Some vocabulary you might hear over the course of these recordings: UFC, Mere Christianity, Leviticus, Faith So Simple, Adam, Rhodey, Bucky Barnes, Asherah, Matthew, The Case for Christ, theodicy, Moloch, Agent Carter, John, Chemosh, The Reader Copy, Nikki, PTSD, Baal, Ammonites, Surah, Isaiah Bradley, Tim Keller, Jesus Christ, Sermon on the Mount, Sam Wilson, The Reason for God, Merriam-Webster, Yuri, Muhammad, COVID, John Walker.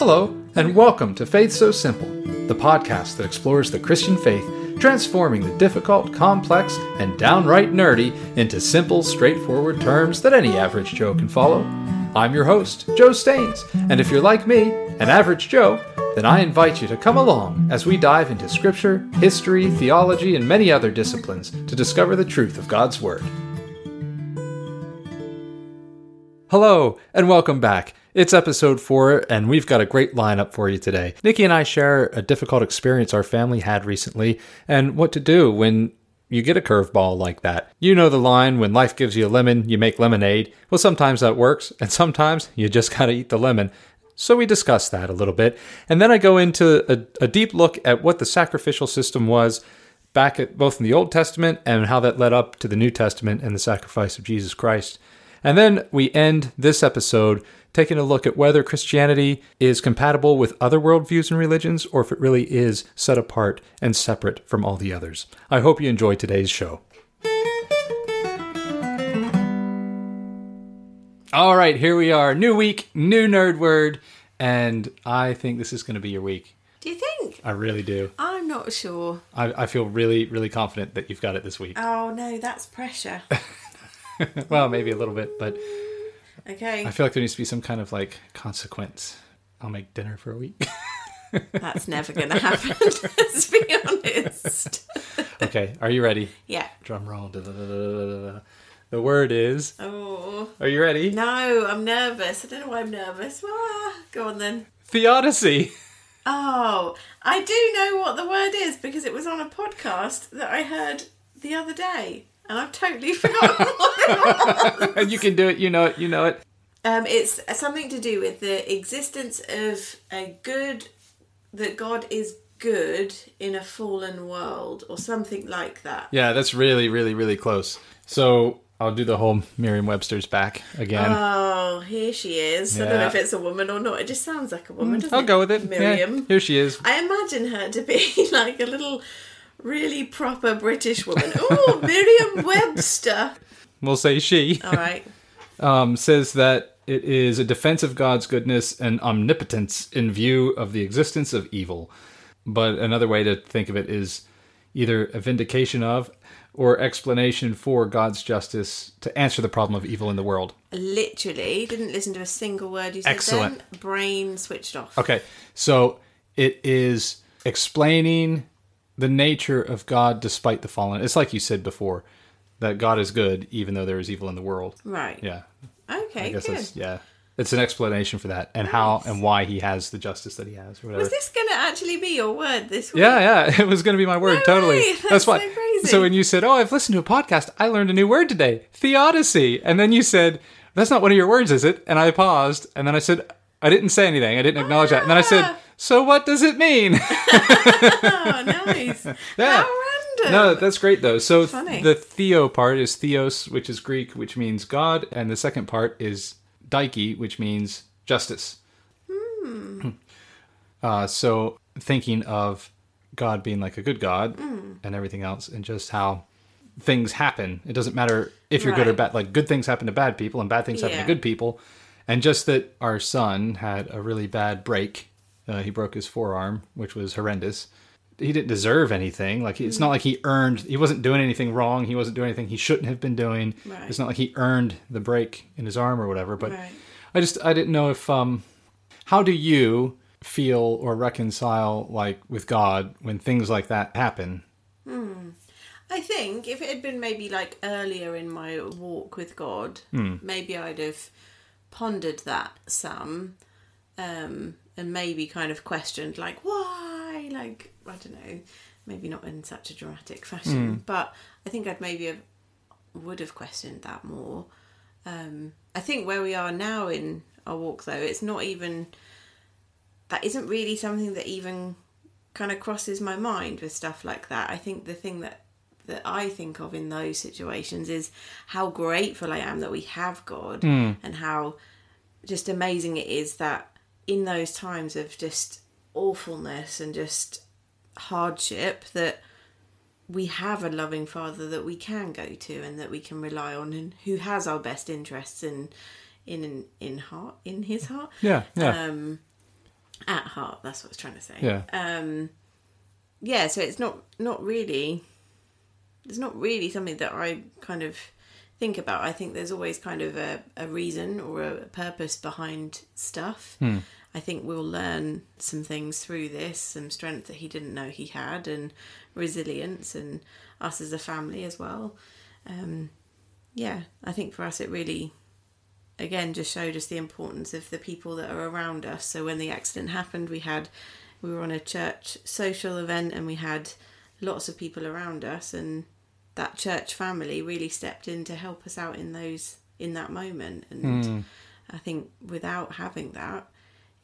Hello, and welcome to Faith So Simple, the podcast that explores the Christian faith, transforming the difficult, complex, and downright nerdy into simple, straightforward terms that any average Joe can follow. I'm your host, Joe Staines, and if you're like me, an average Joe, then I invite you to come along as we dive into scripture, history, theology, and many other disciplines to discover the truth of God's Word. Hello, and welcome back. It's episode 4, and we've got a great lineup for you today. Nikki and I share a difficult experience our family had recently, and what to do when you get a curveball like that. You know the line, when life gives you a lemon, you make lemonade. Well, sometimes that works, and sometimes you just gotta eat the lemon. So we discuss that a little bit, and then I go into a deep look at what the sacrificial system was back at both in the Old Testament and how that led up to the New Testament and the sacrifice of Jesus Christ. And then we end this episode taking a look at whether Christianity is compatible with other worldviews and religions, or if it really is set apart and separate from all the others. I hope you enjoyed today's show. All right, here we are. New week, new nerd word, and I think this is going to be your week. Do you think? I really do. I'm not sure. I feel really, really confident that you've got it this week. Oh, no, that's pressure. Well, maybe a little bit, but... Okay. I feel like there needs to be some kind of like consequence. I'll make dinner for a week. That's never going to happen, let's be honest. Okay, are you ready? Yeah. Drum roll. The word is... Oh. Are you ready? No, I'm nervous. I don't know why I'm nervous. Ah, go on then. Theodicy. Oh, I do know what the word is because it was on a podcast that I heard the other day. And I've totally forgotten what it was. You can do it. You know it. You know it. It's something to do with the existence of a good, that God is good in a fallen world or something like that. Yeah, that's really, really, really close. So I'll do the whole Merriam-Webster's back again. Oh, here she is. Yeah. I don't know if it's a woman or not. It just sounds like a woman, doesn't it? I'll go with it. Merriam. Yeah, here she is. I imagine her to be like a little... really proper British woman. Oh, Merriam-Webster. We'll say she. All right. Says that it is a defense of God's goodness and omnipotence in view of the existence of evil. But another way to think of it is either a vindication of or explanation for God's justice to answer the problem of evil in the world. Literally. Didn't listen to a single word you said. Excellent. Then. Brain switched off. Okay. So it is explaining... the nature of God despite the fallen. It's like you said before, that God is good even though there is evil in the world. Right. Yeah. Okay, I guess good. Yeah. It's an explanation for that and nice. How and why he has the justice that he has. Or whatever. Was this going to actually be your word this week? Yeah. It was going to be my word, no totally. Way. That's why. So crazy. So when you said, oh, I've listened to a podcast, I learned a new word today, theodicy. And then you said, that's not one of your words, is it? And I paused and then I said, I didn't say anything. I didn't acknowledge that. And then I said... so what does it mean? Oh, nice. Yeah. How random. No, that's great, though. So the theo part is theos, which is Greek, which means God. And the second part is dike, which means justice. Hmm. So thinking of God being like a good God and everything else and just how things happen. It doesn't matter if you're good or bad. Like, good things happen to bad people and bad things happen to good people. And just that our son had a really bad break. He broke his forearm, which was horrendous. He didn't deserve anything. Like, it's not like he earned... he wasn't doing anything wrong. He wasn't doing anything he shouldn't have been doing. Right. It's not like he earned the break in his arm or whatever. But I didn't know if... how do you feel or reconcile, like, with God when things like that happen? I think if it had been maybe, like, earlier in my walk with God, maybe I'd have pondered that some. And maybe kind of questioned, like, why? Like, I don't know, maybe not in such a dramatic fashion. But I think I'd maybe would have questioned that more. I think where we are now in our walk, though, it's not even... that isn't really something that even kind of crosses my mind with stuff like that. I think the thing that I think of in those situations is how grateful I am that we have God and how just amazing it is that in those times of just awfulness and just hardship that we have a loving Father that we can go to and that we can rely on and who has our best interests in his heart. Yeah. At heart, that's what I was trying to say. Yeah. Yeah, so it's not really... It's not really something that I kind of think about. I think there's always kind of a reason or a purpose behind stuff. Mm. I think we'll learn some things through this, some strength that he didn't know he had, and resilience, and us as a family as well. Yeah, I think for us it really, again, just showed us the importance of the people that are around us. So when the accident happened, we were on a church social event, and we had lots of people around us, and that church family really stepped in to help us out in that moment. And I think without having that,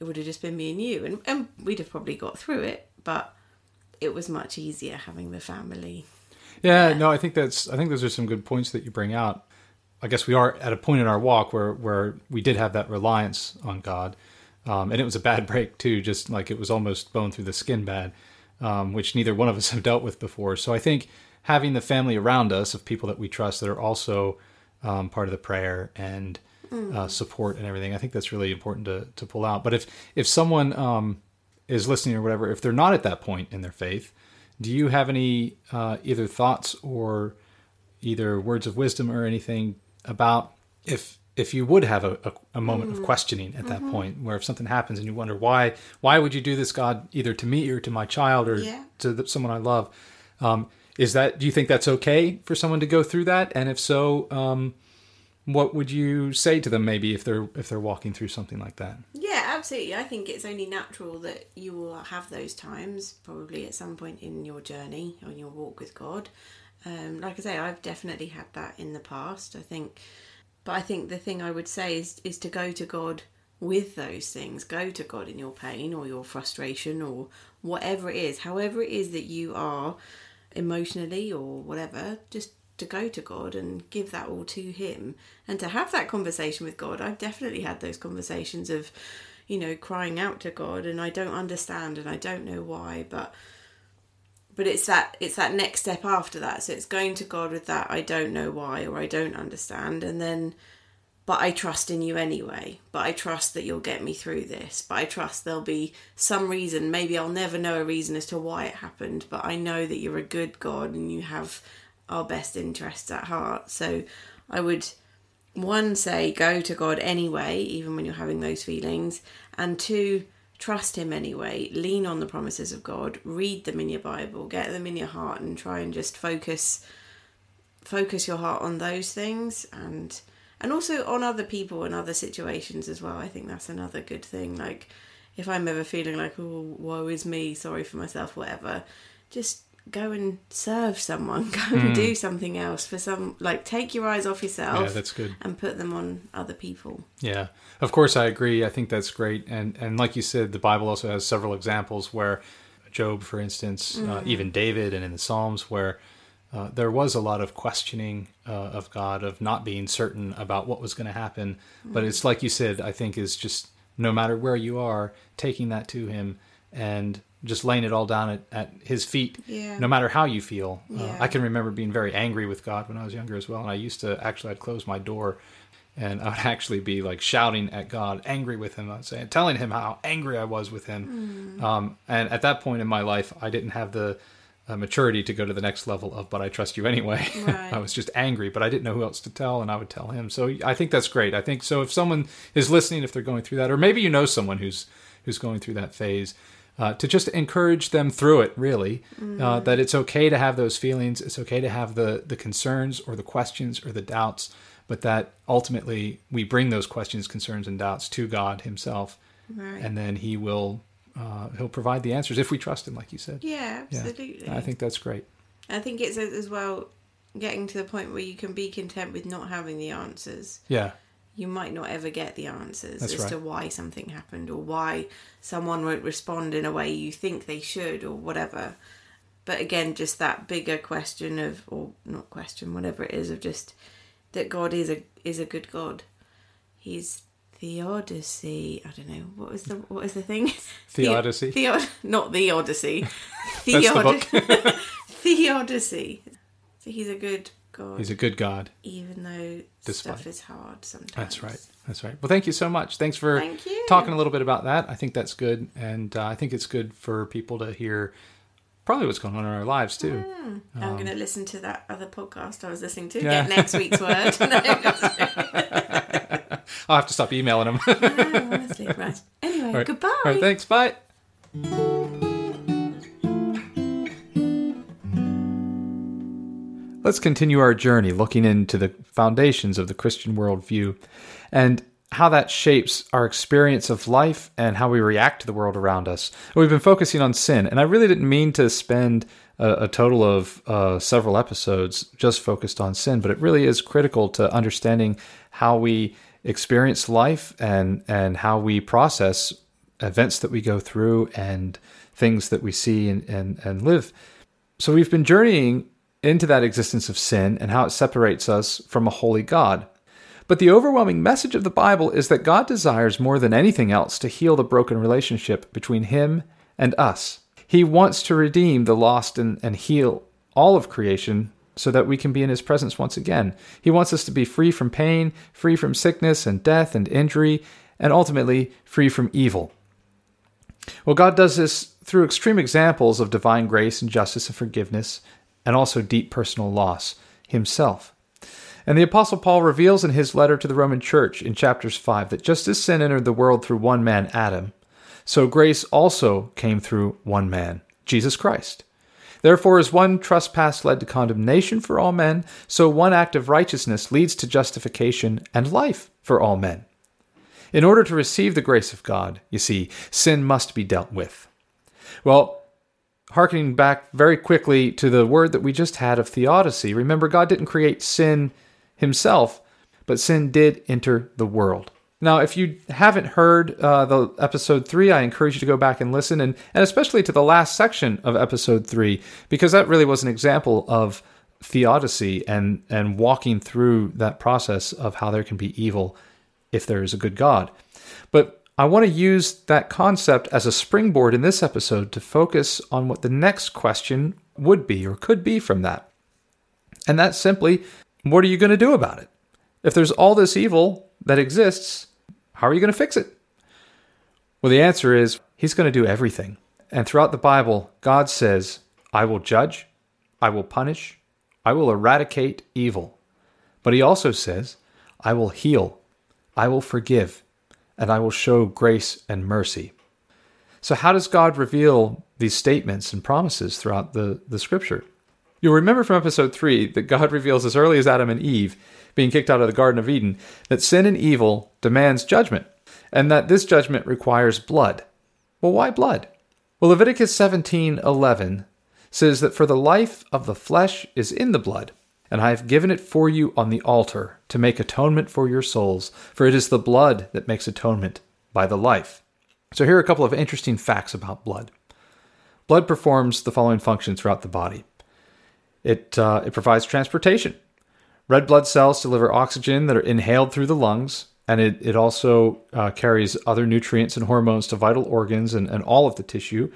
it would have just been me and you, and we'd have probably got through it, but it was much easier having the family. Yeah, no, I think those are some good points that you bring out. I guess we are at a point in our walk where we did have that reliance on God, and it was a bad break too, just like it was almost bone through the skin bad, which neither one of us have dealt with before. So I think having the family around us of people that we trust that are also part of the prayer and support and everything, I think that's really important to pull out. But if someone is listening or whatever, if they're not at that point in their faith, do you have any either thoughts or either words of wisdom or anything about if you would have a moment of questioning at that point, where if something happens and you wonder, why would you do this, God, either to me or to my child or to someone I love? Do you think that's okay for someone to go through that? And if so, what would you say to them maybe if they're walking through something like that? Yeah, absolutely. I think it's only natural that you will have those times probably at some point in your journey, on your walk with God. Like I say, I've definitely had that in the past, I think. But I think the thing I would say is to go to God with those things. Go to God in your pain or your frustration or whatever it is. However it is that you are emotionally or whatever, just to go to God and give that all to him. And to have that conversation with God. I've definitely had those conversations of, you know, crying out to God, and I don't understand and I don't know why, but it's that next step after that. So it's going to God with that I don't know why or I don't understand, and then, but I trust in you anyway. But I trust that you'll get me through this. But I trust there'll be some reason. Maybe I'll never know a reason as to why it happened, but I know that you're a good God and you have our best interests at heart. So I would, one, say go to God anyway, even when you're having those feelings, and two, trust him anyway. Lean on the promises of God. Read them in your Bible. Get them in your heart, and try and just focus your heart on those things, and also on other people and other situations as well. I think that's another good thing. Like if I'm ever feeling like, oh, woe is me, sorry for myself, whatever, just go and serve someone. Go and do something else for some. Like take your eyes off yourself. Yeah, that's good. And put them on other people. Yeah, of course I agree. I think that's great. And like you said, the Bible also has several examples where Job, for instance, even David, and in the Psalms where there was a lot of questioning of God, of not being certain about what was going to happen. But it's like you said, I think is just no matter where you are, taking that to him and just laying it all down at his feet, no matter how you feel. I can remember being very angry with God when I was younger as well. And I used to I'd close my door and I would actually be like shouting at God, angry with him. I'd say, telling him how angry I was with him. And at that point in my life, I didn't have the maturity to go to the next level of, but I trust you anyway. Right. I was just angry, but I didn't know who else to tell, and I would tell him. So I think that's great. I think so if someone is listening, if they're going through that, or maybe you know someone who's going through that phase, to just encourage them through it, really, that it's okay to have those feelings. It's okay to have the concerns or the questions or the doubts, but that ultimately we bring those questions, concerns, and doubts to God himself, right. And then he will he'll provide the answers if we trust him, like you said. Yeah, absolutely. Yeah, I think that's great. I think it's as well getting to the point where you can be content with not having the answers. Yeah. You might not ever get the answers to why something happened or why someone won't respond in a way you think they should or whatever. But again, just that bigger question of, or not question, whatever it is, of just that God is a good God. He's theodicy. I don't know. What is the thing? Theodicy. Not theodicy. Theodicy. That's the book. Theodicy. So he's a good God. He's a good God. Even though stuff is hard sometimes. That's right. That's right. Well, thank you so much. Thanks for talking a little bit about that. I think that's good. And I think it's good for people to hear probably what's going on in our lives, too. I'm going to listen to that other podcast I was listening to. Yeah. Get next week's word. I'll have to stop emailing them. No, honestly, right. Anyway, right. Goodbye. All right, thanks. Bye. Let's continue our journey looking into the foundations of the Christian worldview and how that shapes our experience of life and how we react to the world around us. We've been focusing on sin, and I really didn't mean to spend a total of several episodes just focused on sin, but it really is critical to understanding how we experience life and how we process events that we go through and things that we see and live. So we've been journeying into that existence of sin and how it separates us from a holy God. But the overwhelming message of the Bible is that God desires more than anything else to heal the broken relationship between Him and us. He wants to redeem the lost and heal all of creation so that we can be in His presence once again. He wants us to be free from pain, free from sickness and death and injury, and ultimately free from evil. Well, God does this through extreme examples of divine grace and justice and forgiveness, and also deep personal loss Himself. And the Apostle Paul reveals in his letter to the Roman Church in chapters 5 that just as sin entered the world through one man, Adam, so grace also came through one man, Jesus Christ. Therefore, as one trespass led to condemnation for all men, so one act of righteousness leads to justification and life for all men. In order to receive the grace of God, you see, sin must be dealt with. Well, harkening back very quickly to the word that we just had of theodicy, remember, God didn't create sin Himself, but sin did enter the world. Now, if you haven't heard the episode 3, I encourage you to go back and listen, and especially to the last section of episode 3, because that really was an example of theodicy and walking through that process of how there can be evil if there is a good God. But I want to use that concept as a springboard in this episode to focus on what the next question would be or could be from that. And that's simply, what are you going to do about it? If there's all this evil that exists, how are you going to fix it? Well, the answer is, He's going to do everything. And throughout the Bible, God says, I will judge, I will punish, I will eradicate evil. But He also says, I will heal, I will forgive, and I will show grace and mercy. So how does God reveal these statements and promises throughout the Scripture? You'll remember from episode 3 that God reveals as early as Adam and Eve being kicked out of the Garden of Eden that sin and evil demands judgment, and that this judgment requires blood. Well, why blood? Well, Leviticus 17:11 says that for the life of the flesh is in the blood, and I have given it for you on the altar to make atonement for your souls, for it is the blood that makes atonement by the life. So here are a couple of interesting facts about blood. Blood performs the following functions throughout the body. It provides transportation. Red blood cells deliver oxygen that are inhaled through the lungs, and it also carries other nutrients and hormones to vital organs and all of the tissue.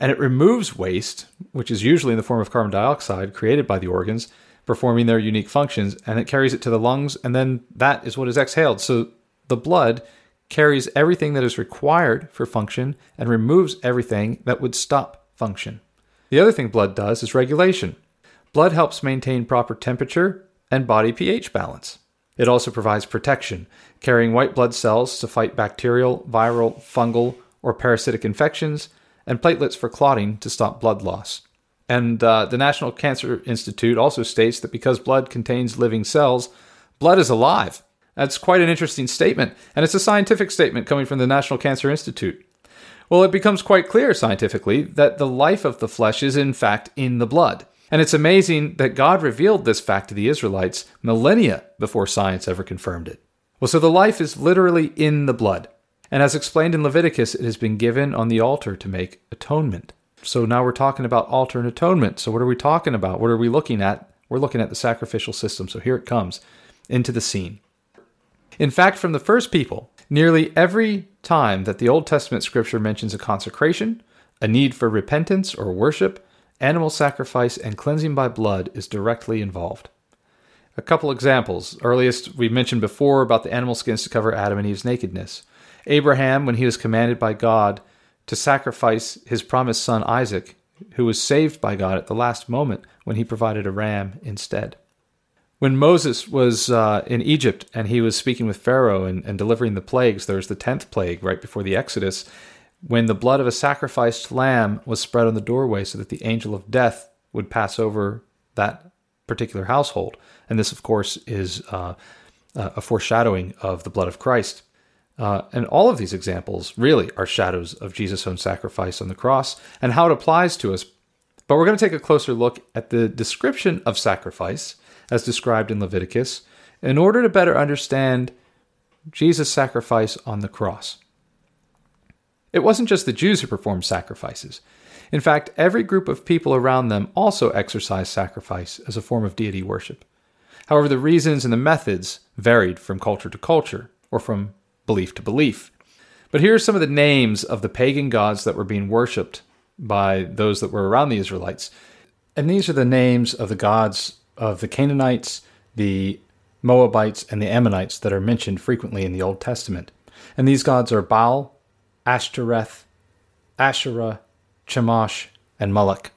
And it removes waste, which is usually in the form of carbon dioxide created by the organs, performing their unique functions, and it carries it to the lungs, and then that is what is exhaled. So the blood carries everything that is required for function and removes everything that would stop function. The other thing blood does is regulation. Blood helps maintain proper temperature and body pH balance. It also provides protection, carrying white blood cells to fight bacterial, viral, fungal, or parasitic infections, and platelets for clotting to stop blood loss. And the National Cancer Institute also states that because blood contains living cells, blood is alive. That's quite an interesting statement, and it's a scientific statement coming from the National Cancer Institute. Well, it becomes quite clear scientifically that the life of the flesh is in fact in the blood. And it's amazing that God revealed this fact to the Israelites millennia before science ever confirmed it. Well, so the life is literally in the blood. And as explained in Leviticus, it has been given on the altar to make atonement. So now we're talking about altar and atonement. So what are we talking about? What are we looking at? We're looking at the sacrificial system. So here it comes into the scene. In fact, from the first people, nearly every time that the Old Testament scripture mentions a consecration, a need for repentance or worship, animal sacrifice and cleansing by blood is directly involved. A couple examples. Earliest we mentioned before about the animal skins to cover Adam and Eve's nakedness. Abraham, when he was commanded by God to sacrifice his promised son Isaac, who was saved by God at the last moment when he provided a ram instead. When Moses was in Egypt and he was speaking with Pharaoh and delivering the plagues, there's the 10th plague right before the Exodus, when the blood of a sacrificed lamb was spread on the doorway so that the angel of death would pass over that particular household. And this, of course, is a foreshadowing of the blood of Christ. And all of these examples really are shadows of Jesus' own sacrifice on the cross and how it applies to us. But we're going to take a closer look at the description of sacrifice as described in Leviticus in order to better understand Jesus' sacrifice on the cross. It wasn't just the Jews who performed sacrifices. In fact, every group of people around them also exercised sacrifice as a form of deity worship. However, the reasons and the methods varied from culture to culture or from belief to belief. But here are some of the names of the pagan gods that were being worshipped by those that were around the Israelites. And these are the names of the gods of the Canaanites, the Moabites, and the Ammonites that are mentioned frequently in the Old Testament. And these gods are Baal, Ashtoreth, Asherah, Chemosh, and Moloch.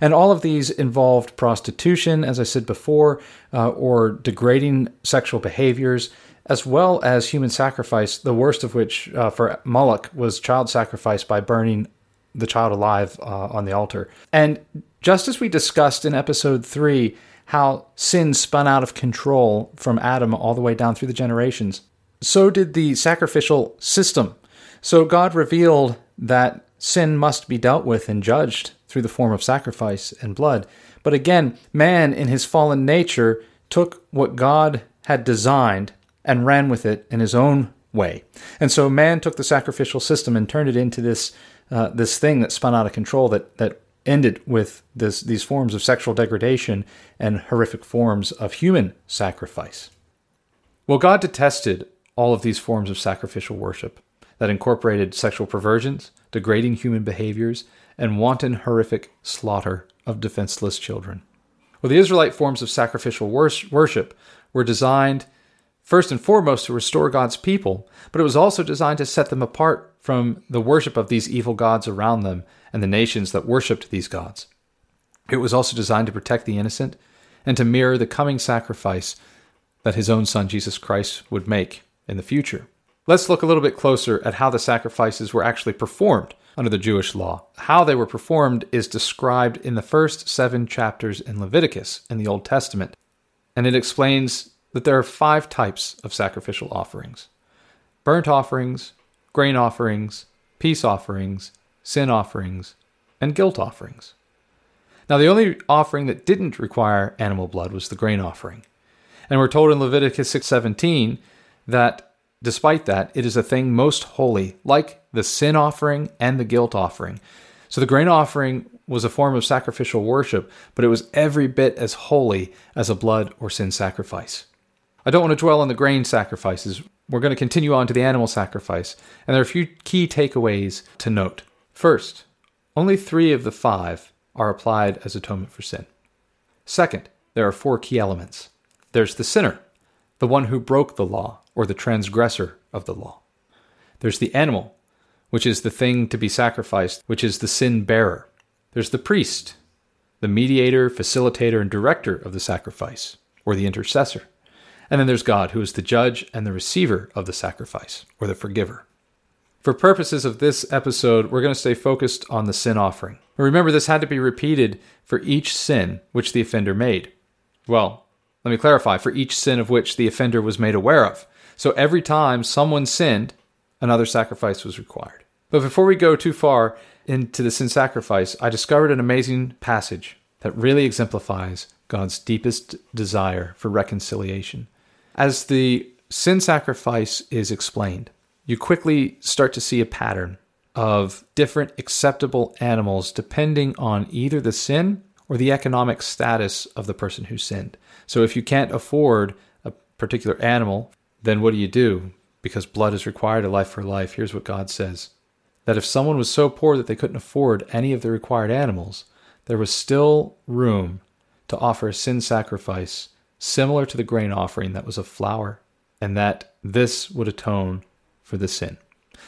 And all of these involved prostitution, as I said before, or degrading sexual behaviors, as well as human sacrifice, the worst of which for Moloch was child sacrifice by burning the child alive on the altar. And just as we discussed in episode 3, how sin spun out of control from Adam all the way down through the generations, so did the sacrificial system. So God revealed that sin must be dealt with and judged through the form of sacrifice and blood. But again, man in his fallen nature took what God had designed and ran with it in his own way. And so man took the sacrificial system and turned it into this thing that spun out of control that ended with these forms of sexual degradation and horrific forms of human sacrifice. Well, God detested all of these forms of sacrificial worship that incorporated sexual perversions, degrading human behaviors, and wanton horrific slaughter of defenseless children. Well, the Israelite forms of sacrificial worship were designed first and foremost to restore God's people, but it was also designed to set them apart from the worship of these evil gods around them and the nations that worshipped these gods. It was also designed to protect the innocent and to mirror the coming sacrifice that his own son Jesus Christ would make in the future. Let's look a little bit closer at how the sacrifices were actually performed under the Jewish law. How they were performed is described in the first 7 chapters in Leviticus in the Old Testament, and it explains that there are 5 types of sacrificial offerings: burnt offerings, grain offerings, peace offerings, sin offerings, and guilt offerings. Now, the only offering that didn't require animal blood was the grain offering. And we're told in Leviticus 6:17 that despite that, it is a thing most holy, like the sin offering and the guilt offering. So the grain offering was a form of sacrificial worship, but it was every bit as holy as a blood or sin sacrifice. I don't want to dwell on the grain sacrifices. We're going to continue on to the animal sacrifice, and there are a few key takeaways to note. First, only 3 of the 5 are applied as atonement for sin. Second, there are 4 key elements. There's the sinner, the one who broke the law, or the transgressor of the law. There's the animal, which is the thing to be sacrificed, which is the sin bearer. There's the priest, the mediator, facilitator, and director of the sacrifice, or the intercessor. And then there's God, who is the judge and the receiver of the sacrifice, or the forgiver. For purposes of this episode, we're going to stay focused on the sin offering. Remember, this had to be repeated for each sin which the offender made. Well, let me clarify, for each sin of which the offender was made aware of. So every time someone sinned, another sacrifice was required. But before we go too far into the sin sacrifice, I discovered an amazing passage that really exemplifies God's deepest desire for reconciliation. As the sin sacrifice is explained, you quickly start to see a pattern of different acceptable animals depending on either the sin or the economic status of the person who sinned. So if you can't afford a particular animal, then what do? Because blood is required, a life for life. Here's what God says: that if someone was so poor that they couldn't afford any of the required animals, there was still room to offer a sin sacrifice similar to the grain offering that was of flour, and that this would atone for the sin.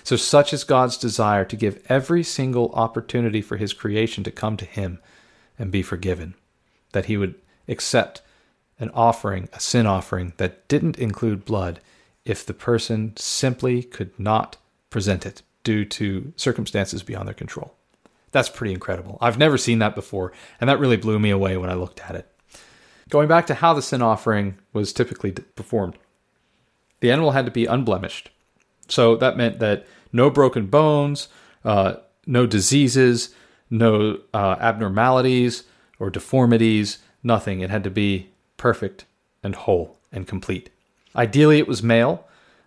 So such is God's desire, to give every single opportunity for his creation to come to him and be forgiven, that he would accept an offering, a sin offering that didn't include blood if the person simply could not present it due to circumstances beyond their control. That's pretty incredible. I've never seen that before, and that really blew me away when I looked at it. Going back to how the sin offering was typically performed, the animal had to be unblemished. So that meant that no broken bones, no diseases, no abnormalities or deformities, nothing. It had to be perfect and whole and complete. Ideally, it was male,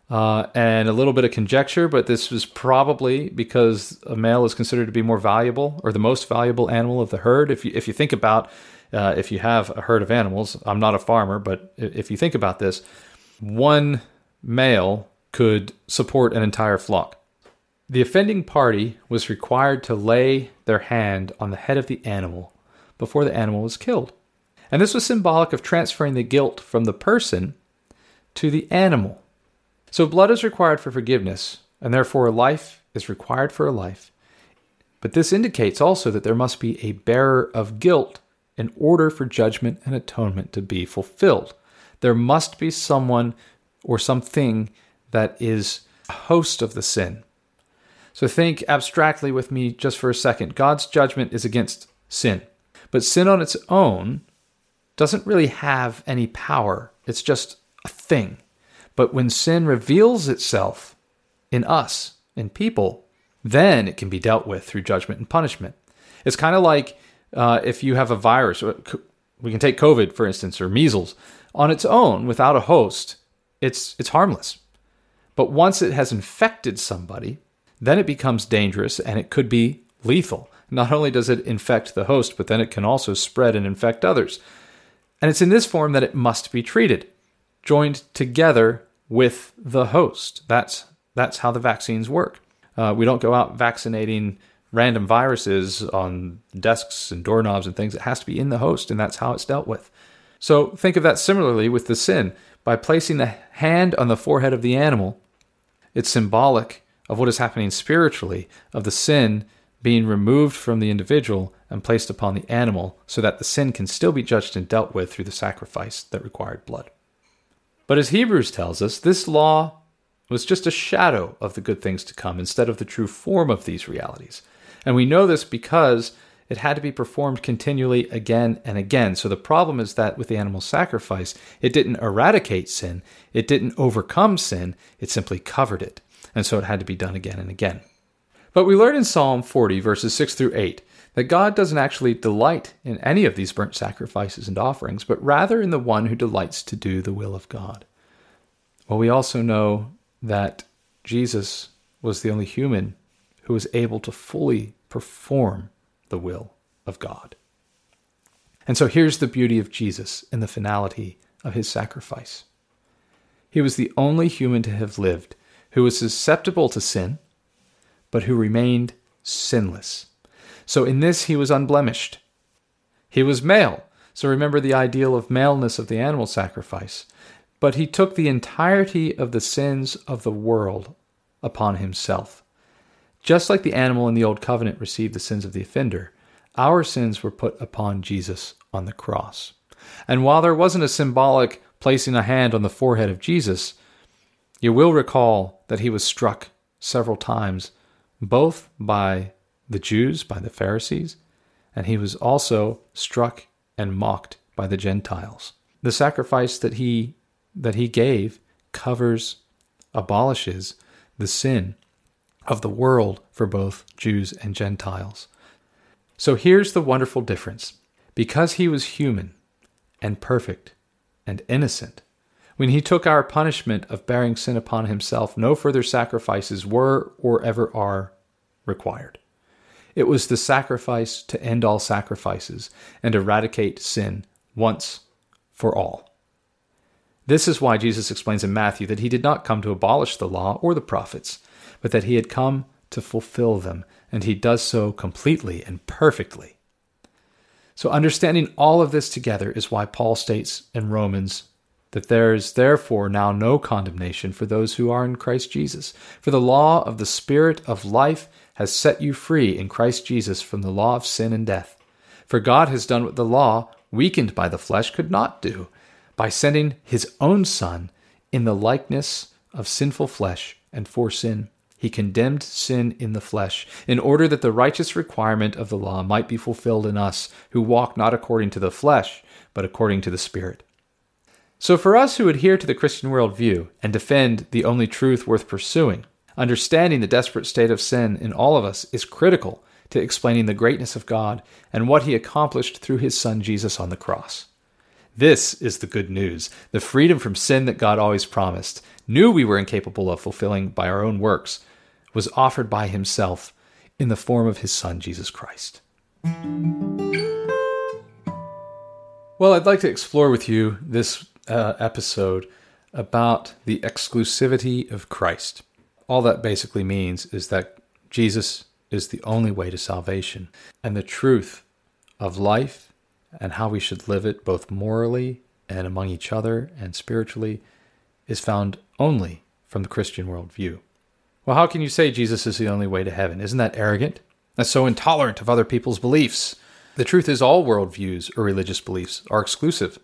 and a little bit of conjecture, but this was probably because a male is considered to be more valuable, or the most valuable animal of the herd. If you think about, if you have a herd of animals, I'm not a farmer, but if you think about this, one male could support an entire flock. The offending party was required to lay their hand on the head of the animal before the animal was killed. And this was symbolic of transferring the guilt from the person to the animal. So blood is required for forgiveness, and therefore a life is required for a life. But this indicates also that there must be a bearer of guilt in order for judgment and atonement to be fulfilled. There must be someone or something that is a host of the sin. So think abstractly with me just for a second. God's judgment is against sin, but sin on its own doesn't really have any power. It's just a thing. But when sin reveals itself in us, in people, then it can be dealt with through judgment and punishment. It's kind of like if you have a virus. We can take COVID, for instance, or measles. On its own, without a host, it's harmless. But once it has infected somebody, then it becomes dangerous and it could be lethal. Not only does it infect the host, but then it can also spread and infect others. And it's in this form that it must be treated, joined together with the host. That's how the vaccines work. We don't go out vaccinating random viruses on desks and doorknobs and things. It has to be in the host, and that's how it's dealt with. So think of that similarly with the sin. By placing the hand on the forehead of the animal, it's symbolic of what is happening spiritually, of the sin being removed from the individual and placed upon the animal, so that the sin can still be judged and dealt with through the sacrifice that required blood. But as Hebrews tells us, this law was just a shadow of the good things to come instead of the true form of these realities. And we know this because it had to be performed continually again and again. So the problem is that with the animal sacrifice, it didn't eradicate sin. It didn't overcome sin. It simply covered it. And so it had to be done again and again. But we learn in Psalm 40, verses 6 through 8, that God doesn't actually delight in any of these burnt sacrifices and offerings, but rather in the one who delights to do the will of God. Well, we also know that Jesus was the only human who was able to fully perform the will of God. And so here's the beauty of Jesus in the finality of his sacrifice. He was the only human to have lived who was susceptible to sin, but who remained sinless. So in this, he was unblemished. He was male. So remember the ideal of maleness of the animal sacrifice. But he took the entirety of the sins of the world upon himself. Just like the animal in the Old Covenant received the sins of the offender, our sins were put upon Jesus on the cross. And while there wasn't a symbolic placing a hand on the forehead of Jesus, you will recall that he was struck several times, both by the Jews, by the Pharisees, and he was also struck and mocked by the Gentiles. The sacrifice that he gave covers, abolishes the sin of the world for both Jews and Gentiles. So here's the wonderful difference. Because he was human and perfect and innocent, when he took our punishment of bearing sin upon himself, no further sacrifices were or ever are required. It was the sacrifice to end all sacrifices and eradicate sin once for all. This is why Jesus explains in Matthew that he did not come to abolish the law or the prophets, but that he had come to fulfill them, and he does so completely and perfectly. So understanding all of this together is why Paul states in Romans that there is therefore now no condemnation for those who are in Christ Jesus. For the law of the Spirit of life has set you free in Christ Jesus from the law of sin and death. For God has done what the law, weakened by the flesh, could not do, by sending his own Son in the likeness of sinful flesh and for sin. He condemned sin in the flesh, in order that the righteous requirement of the law might be fulfilled in us, who walk not according to the flesh, but according to the Spirit. So for us who adhere to the Christian worldview and defend the only truth worth pursuing, understanding the desperate state of sin in all of us is critical to explaining the greatness of God and what he accomplished through his Son Jesus on the cross. This is the good news, the freedom from sin that God always promised, knew we were incapable of fulfilling by our own works, was offered by himself in the form of his Son, Jesus Christ. Well, I'd like to explore with you this episode about the exclusivity of Christ. All that basically means is that Jesus is the only way to salvation, and the truth of life and how we should live it both morally and among each other and spiritually is found only from the Christian worldview. Well, how can you say Jesus is the only way to heaven? Isn't that arrogant? That's so intolerant of other people's beliefs. The truth is all worldviews or religious beliefs are exclusive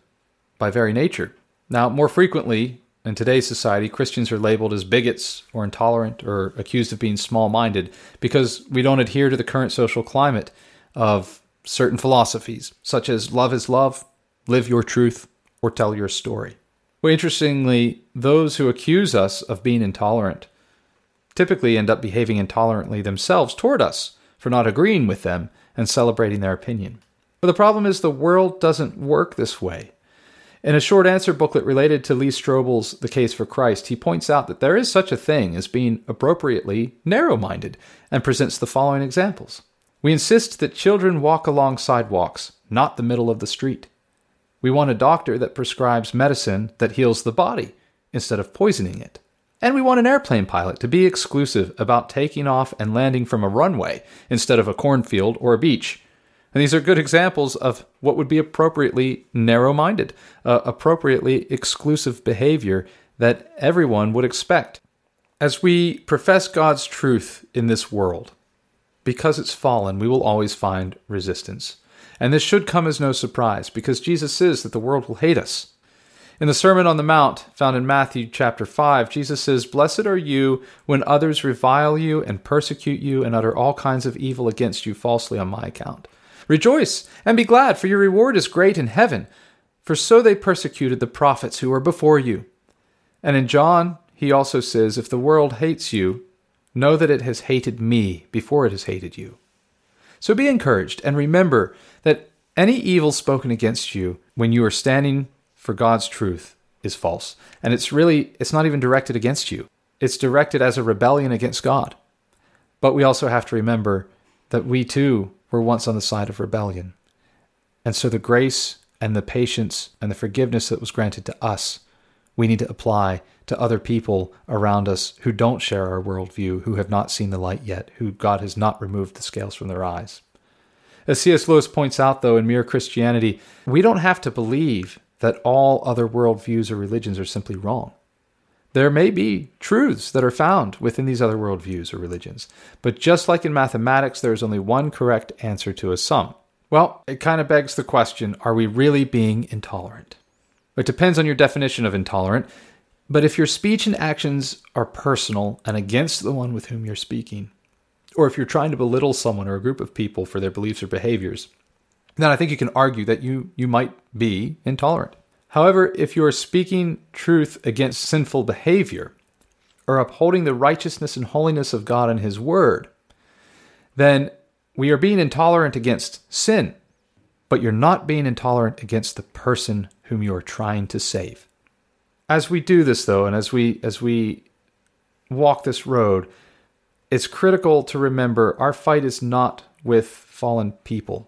by very nature. Now, more frequently in today's society, Christians are labeled as bigots or intolerant or accused of being small-minded because we don't adhere to the current social climate of certain philosophies, such as love is love, live your truth, or tell your story. Well, interestingly, those who accuse us of being intolerant typically end up behaving intolerantly themselves toward us for not agreeing with them and celebrating their opinion. But the problem is the world doesn't work this way. In a short answer booklet related to Lee Strobel's The Case for Christ, he points out that there is such a thing as being appropriately narrow-minded and presents the following examples. We insist that children walk along sidewalks, not the middle of the street. We want a doctor that prescribes medicine that heals the body instead of poisoning it. And we want an airplane pilot to be exclusive about taking off and landing from a runway instead of a cornfield or a beach. And these are good examples of what would be appropriately narrow-minded, appropriately exclusive behavior that everyone would expect. As we profess God's truth in this world, because it's fallen, we will always find resistance. And this should come as no surprise, because Jesus says that the world will hate us. In the Sermon on the Mount, found in Matthew chapter 5, Jesus says, "Blessed are you when others revile you and persecute you and utter all kinds of evil against you falsely on my account. Rejoice and be glad, for your reward is great in heaven, for so they persecuted the prophets who were before you." And in John, he also says, "If the world hates you, know that it has hated me before it has hated you." So be encouraged and remember that any evil spoken against you when you are standing for God's truth is false. And it's not even directed against you. It's directed as a rebellion against God. But we also have to remember that we too were once on the side of rebellion. And so the grace and the patience and the forgiveness that was granted to us, we need to apply to other people around us who don't share our worldview, who have not seen the light yet, who God has not removed the scales from their eyes. As C.S. Lewis points out, though, in Mere Christianity, we don't have to believe that all other worldviews or religions are simply wrong. There may be truths that are found within these other worldviews or religions, but just like in mathematics, there is only one correct answer to a sum. Well, it kind of begs the question, are we really being intolerant? It depends on your definition of intolerant, but if your speech and actions are personal and against the one with whom you're speaking, or if you're trying to belittle someone or a group of people for their beliefs or behaviors, then I think you can argue that you might be intolerant. However, if you are speaking truth against sinful behavior or upholding the righteousness and holiness of God and his word, then we are being intolerant against sin, but you're not being intolerant against the person whom you are trying to save. As we do this, though, and as we walk this road, it's critical to remember our fight is not with fallen people.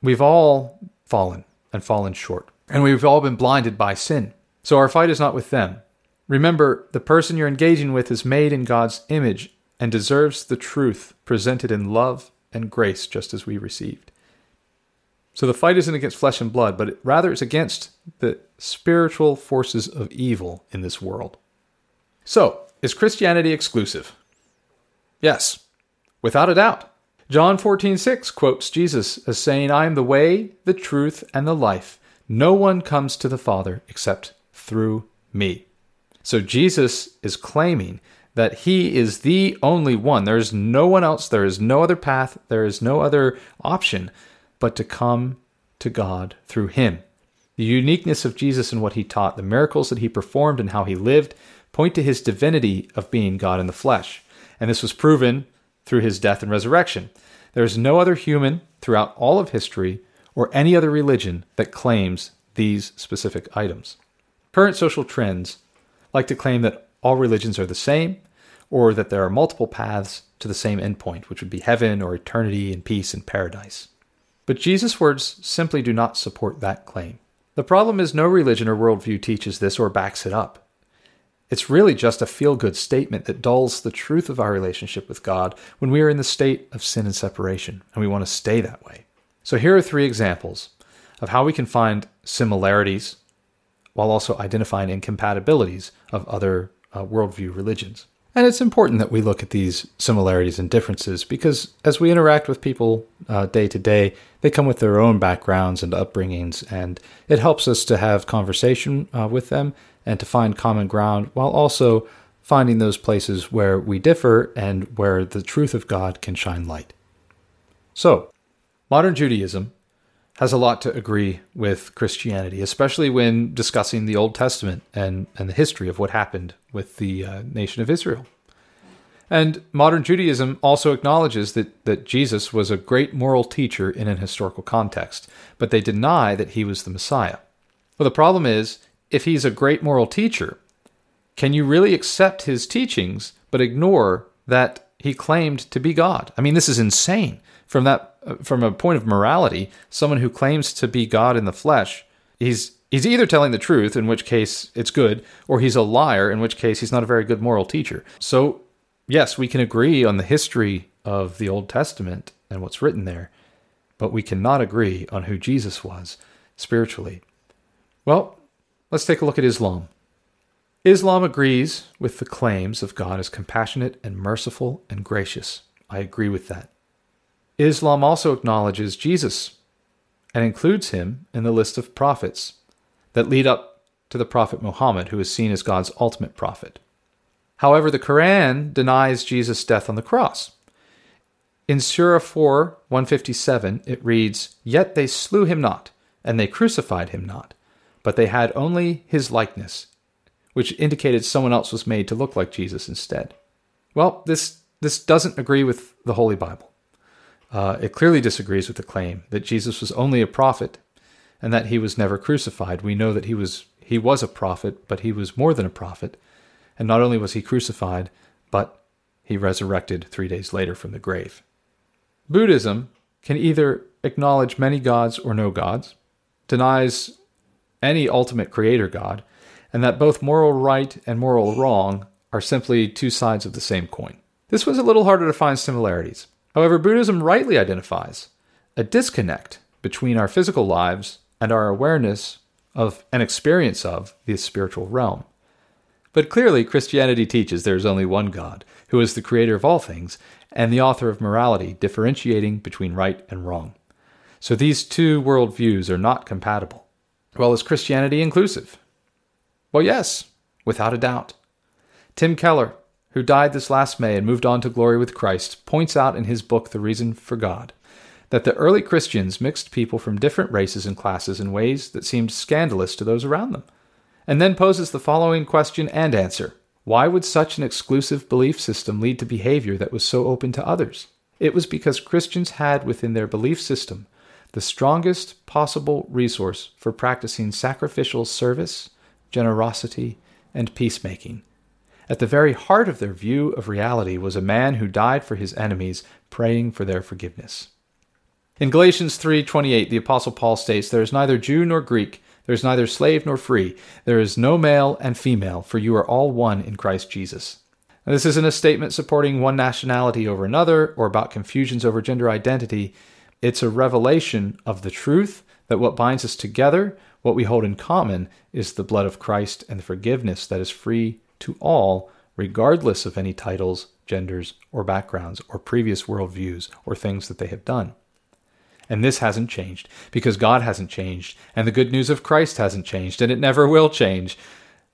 We've all fallen and fallen short, and we've all been blinded by sin. So our fight is not with them. Remember, the person you're engaging with is made in God's image and deserves the truth presented in love and grace just as we received. So the fight isn't against flesh and blood, but rather it's against the spiritual forces of evil in this world. So, is Christianity exclusive? Yes, without a doubt. John 14:6 quotes Jesus as saying, "I am the way, the truth, and the life. No one comes to the Father except through me." So Jesus is claiming that he is the only one. There is no one else. There is no other path. There is no other option but to come to God through him. The uniqueness of Jesus and what he taught, the miracles that he performed and how he lived, point to his divinity of being God in the flesh. And this was proven through his death and resurrection. There is no other human throughout all of history or any other religion that claims these specific items. Current social trends like to claim that all religions are the same, or that there are multiple paths to the same endpoint, which would be heaven or eternity and peace and paradise. But Jesus' words simply do not support that claim. The problem is no religion or worldview teaches this or backs it up. It's really just a feel-good statement that dulls the truth of our relationship with God when we are in the state of sin and separation, and we want to stay that way. So here are three examples of how we can find similarities while also identifying incompatibilities of other worldview religions. And it's important that we look at these similarities and differences because as we interact with people day to day, they come with their own backgrounds and upbringings, and it helps us to have conversation with them and to find common ground while also finding those places where we differ and where the truth of God can shine light. So, modern Judaism has a lot to agree with Christianity, especially when discussing the Old Testament and the history of what happened with the nation of Israel. And modern Judaism also acknowledges that Jesus was a great moral teacher in an historical context, but they deny that he was the Messiah. Well, the problem is, if he's a great moral teacher, can you really accept his teachings but ignore that he claimed to be God? I mean, this is insane. From a point of morality, someone who claims to be God in the flesh, he's either telling the truth, in which case it's good, or he's a liar, in which case he's not a very good moral teacher. So, yes, we can agree on the history of the Old Testament and what's written there, but we cannot agree on who Jesus was spiritually. Well, let's take a look at Islam. Islam agrees with the claims of God as compassionate and merciful and gracious. I agree with that. Islam also acknowledges Jesus and includes him in the list of prophets that lead up to the prophet Muhammad, who is seen as God's ultimate prophet. However, the Quran denies Jesus' death on the cross. In Surah 4, 157, it reads, "Yet they slew him not, and they crucified him not, but they had only his likeness," which indicated someone else was made to look like Jesus instead. Well, this doesn't agree with the Holy Bible. It clearly disagrees with the claim that Jesus was only a prophet and that he was never crucified. We know that he was a prophet, but he was more than a prophet. And not only was he crucified, but he resurrected 3 days later from the grave. Buddhism can either acknowledge many gods or no gods, denies any ultimate creator god, and that both moral right and moral wrong are simply two sides of the same coin. This was a little harder to find similarities. However, Buddhism rightly identifies a disconnect between our physical lives and our awareness of and experience of the spiritual realm. But clearly, Christianity teaches there is only one God, who is the creator of all things and the author of morality, differentiating between right and wrong. So these two worldviews are not compatible. Well, is Christianity inclusive? Well, yes, without a doubt. Tim Keller, who died this last May and moved on to glory with Christ, points out in his book, The Reason for God, that the early Christians mixed people from different races and classes in ways that seemed scandalous to those around them, and then poses the following question and answer. Why would such an exclusive belief system lead to behavior that was so open to others? It was because Christians had within their belief system the strongest possible resource for practicing sacrificial service, generosity, and peacemaking. At the very heart of their view of reality was a man who died for his enemies, praying for their forgiveness. In Galatians 3:28, the Apostle Paul states, "There is neither Jew nor Greek, there is neither slave nor free, there is no male and female, for you are all one in Christ Jesus." Now, this isn't a statement supporting one nationality over another or about confusions over gender identity, It's a revelation of the truth that what binds us together, what we hold in common, is the blood of Christ and the forgiveness that is free to all, regardless of any titles, genders, or backgrounds, or previous worldviews, or things that they have done. And this hasn't changed, because God hasn't changed, and the good news of Christ hasn't changed, and it never will change.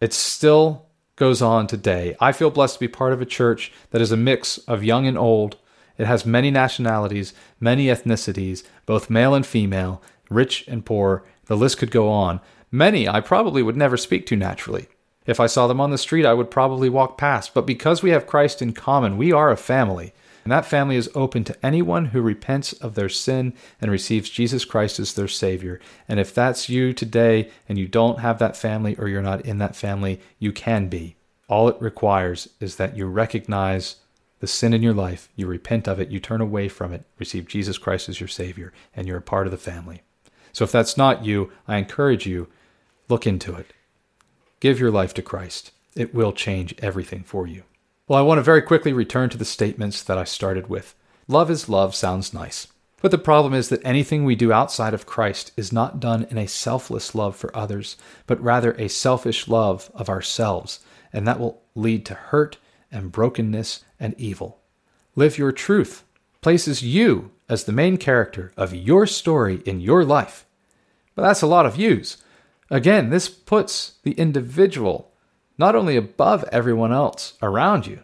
It still goes on today. I feel blessed to be part of a church that is a mix of young and old. It has many nationalities, many ethnicities, both male and female, rich and poor. The list could go on. Many I probably would never speak to naturally. If I saw them on the street, I would probably walk past. But because we have Christ in common, we are a family. And that family is open to anyone who repents of their sin and receives Jesus Christ as their Savior. And if that's you today and you don't have that family or you're not in that family, you can be. All it requires is that you recognize the sin in your life, you repent of it, you turn away from it, receive Jesus Christ as your Savior, and you're a part of the family. So if that's not you, I encourage you, look into it. Give your life to Christ. It will change everything for you. Well, I want to very quickly return to the statements that I started with. Love is love sounds nice. But the problem is that anything we do outside of Christ is not done in a selfless love for others, but rather a selfish love of ourselves. And that will lead to hurt and brokenness and evil. Live your truth places you as the main character of your story in your life. But that's a lot of yous. Again, this puts the individual not only above everyone else around you,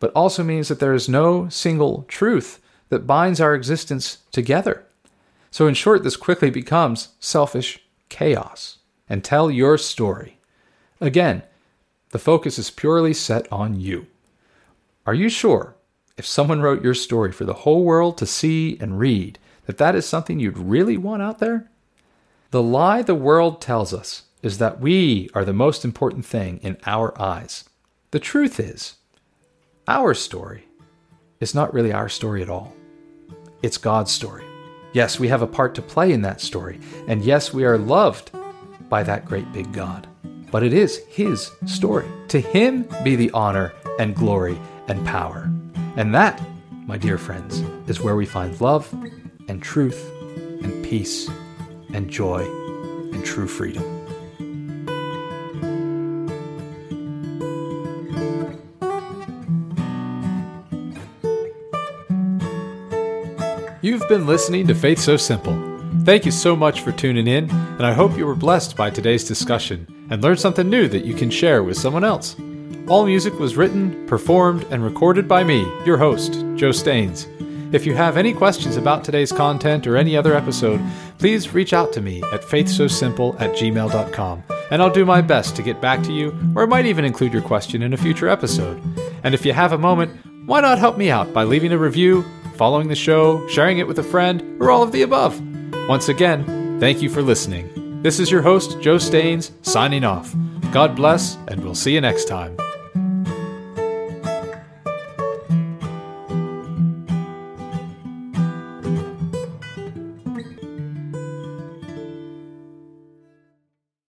but also means that there is no single truth that binds our existence together. So in short, this quickly becomes selfish chaos. And tell your story. Again, the focus is purely set on you. Are you sure, if someone wrote your story for the whole world to see and read, that is something you'd really want out there? The lie the world tells us is that we are the most important thing in our eyes. The truth is, our story is not really our story at all. It's God's story. Yes, we have a part to play in that story. And yes, we are loved by that great big God. But it is His story. To Him be the honor and glory and power. And that, my dear friends, is where we find love and truth and peace and joy and true freedom. You've been listening to Faith So Simple. Thank you so much for tuning in, and I hope you were blessed by today's discussion and learned something new that you can share with someone else. All music was written, performed, and recorded by me, your host, Joe Staines. If you have any questions about today's content or any other episode, please reach out to me at faithsosimple@gmail.com, and I'll do my best to get back to you, or I might even include your question in a future episode. And if you have a moment, why not help me out by leaving a review, following the show, sharing it with a friend, or all of the above. Once again, thank you for listening. This is your host, Joe Staines, signing off. God bless, and we'll see you next time.